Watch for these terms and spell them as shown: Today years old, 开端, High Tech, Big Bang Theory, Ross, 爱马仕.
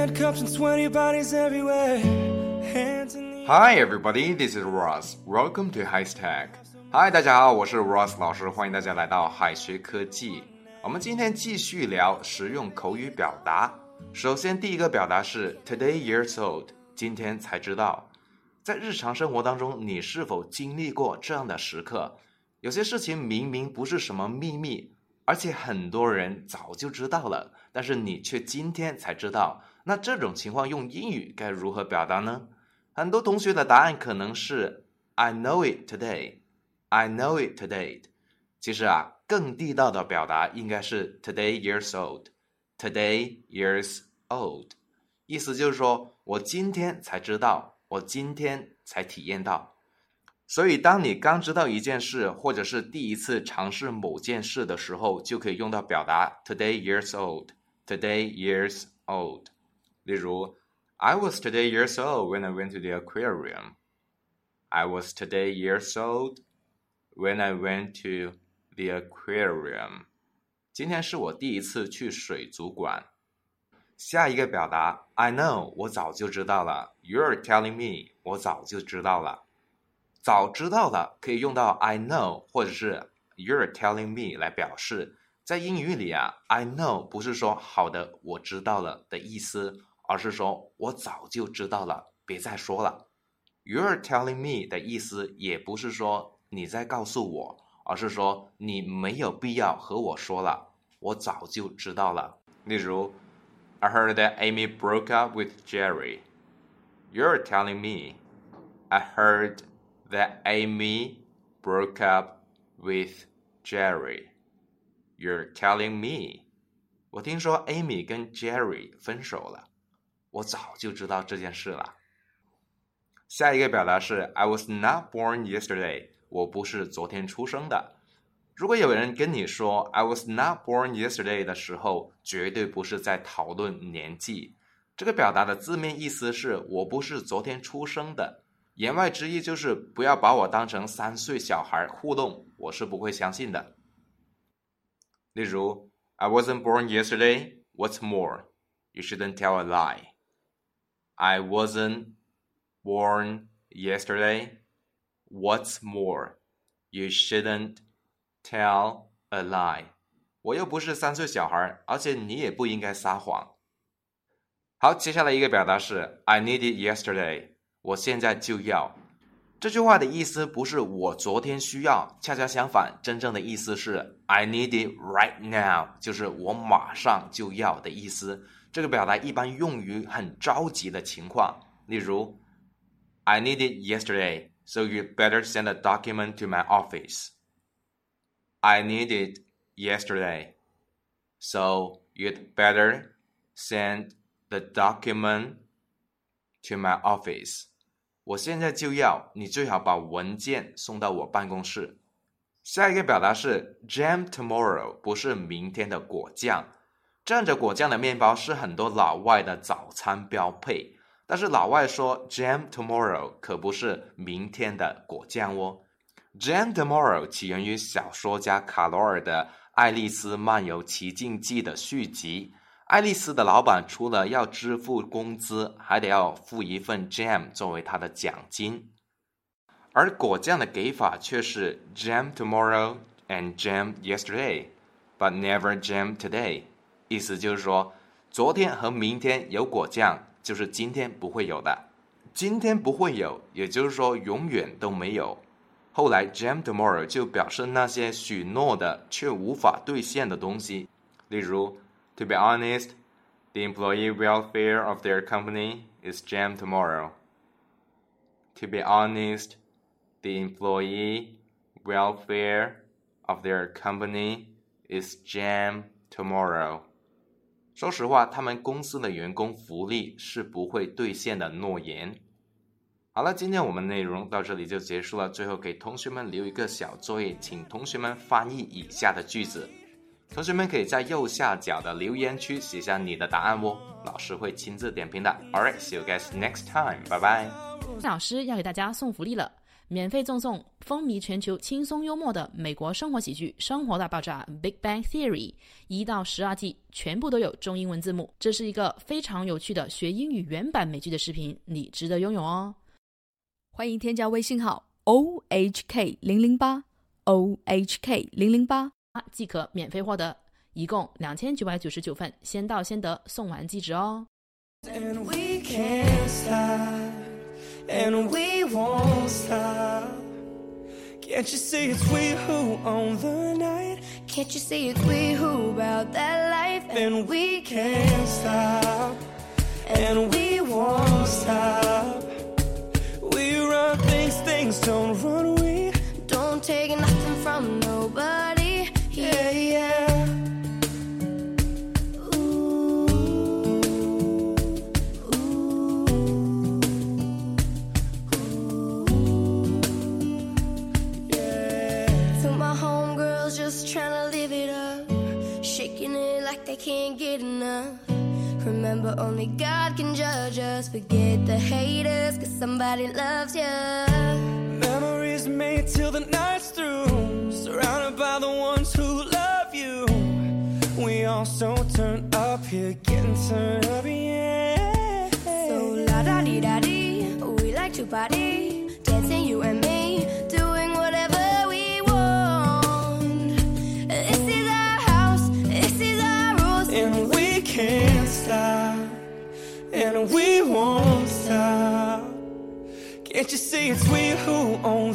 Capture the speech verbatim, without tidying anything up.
Hi everybody, this is Ross. Welcome to High Tech. Hi, 大家好，我是 Ross 老师，欢迎大家来到海学科技。我们今天继续聊实用口语表达。首先，第一个表达是 Today years old， 今天才知道。在日常生活当中，你是否经历过这样的时刻？有些事情明明不是什么秘密，而且很多人早就知道了，但是你却今天才知道。那这种情况用英语该如何表达呢？很多同学的答案可能是 I know it today, I know it today。 其实啊，更地道的表达应该是 Today years old, Today years old。 意思就是说，我今天才知道，我今天才体验到。所以当你刚知道一件事，或者是第一次尝试某件事的时候，就可以用到表达 Today years old, Today years old。 例如 I was today years old when I went to the aquarium. I was today years old when I went to the aquarium. 今天是我第一次去水族馆。下一个表达 I know, 我早就知道了。 You're telling me, 我早就知道了。早知道了可以用到 I know 或者是 You're telling me 来表示。在英语里啊， I know 不是说好的我知道了的意思，而是说我早就知道了，别再说了。 You're telling me 的意思也不是说你在告诉我，而是说你没有必要和我说了，我早就知道了。例如 I heard that Amy broke up with Jerry. You're telling me I heard that Amy broke up with Jerry. You're telling me. 我听说 Amy 跟 Jerry 分手了，我早就知道这件事了。下一个表达是 I was not born yesterday. 我不是昨天出生的。如果有人跟你说 I was not born yesterday 的时候，绝对不是在讨论年纪。这个表达的字面意思是我不是昨天出生的。言外之意就是不要把我当成三岁小孩糊弄，我是不会相信的。例如 I wasn't born yesterday. What's more, you shouldn't tell a lie. I wasn't born yesterday. What's more, you shouldn't tell a lie. 我又不是三岁小孩，而且你也不应该撒谎。好，接下来一个表达是 I need it yesterday.我现在就要。这句话的意思不是我昨天需要，恰恰相反，真正的意思是 I need it right now， 就是我马上就要的意思。这个表达一般用于很着急的情况，例如 I need it yesterday, so you better send a document to my office. I need it yesterday, so you'd better send the document to my office. 我现在就要，你最好把文件送到我办公室。下一个表达是 jam tomorrow， 不是明天的果酱。蘸着果酱的面包是很多老外的早餐标配，但是老外说 jam tomorrow 可不是明天的果酱哦。 jam tomorrow 起源于小说家卡罗尔的《爱丽丝漫游奇境记》的续集。爱丽丝的老板除了要支付工资，还得要付一份 jam 作为她的奖金，而果酱的给法却是 jam tomorrow and jam yesterday, but never jam today。 意思就是说，昨天和明天有果酱，就是今天不会有的。今天不会有，也就是说永远都没有。后来 jam tomorrow 就表示那些许诺的却无法兑现的东西，例如To be honest, the employee welfare of their company is jammed tomorrow. To be honest, the employee welfare of their company is jammed tomorrow. 说实话，他们公司的员工福利是不会兑现的诺言。好了，今天我们内容到这里就结束了。最后给同学们留一个小作业，请同学们翻译以下的句子。同学们可以在右下角的留言区写下你的答案哦，老师会亲自点评的。Alright, see you guys next time. Bye bye. 老师要给大家送福利了。免费赠送风靡全球、轻松幽默的美国生活喜剧《生活大爆炸》（Big Bang Theory）， 一到十二季全部都有中英文字幕。这是一个非常有趣的学英语原版美剧的视频，你值得拥有哦！欢迎添加微信号 O H K 零零八 O H K 零零八， 即可免费获得，一共两千九百九十九份，先到先得，送完即止哦。And we can't stop, and we won't stop. Can't you see it's we who own the night? Can't you see it's we who about that life? And we can't stop, and we won't stop. We run things, things don't run. We don't take nothing from nobody. Yeah, yeah.Trying to live it up, shaking it like they can't get enough. Remember, only God can judge us. Forget the haters, cause somebody loves you. Memories made till the night's through, surrounded by the ones who love you. We all so turned up here, getting turned up, yeah. So la-da-dee-da-dee, we like to party, dancing you and me, doing whatever.Can't stop, and we won't stop. Can't you see it's we who own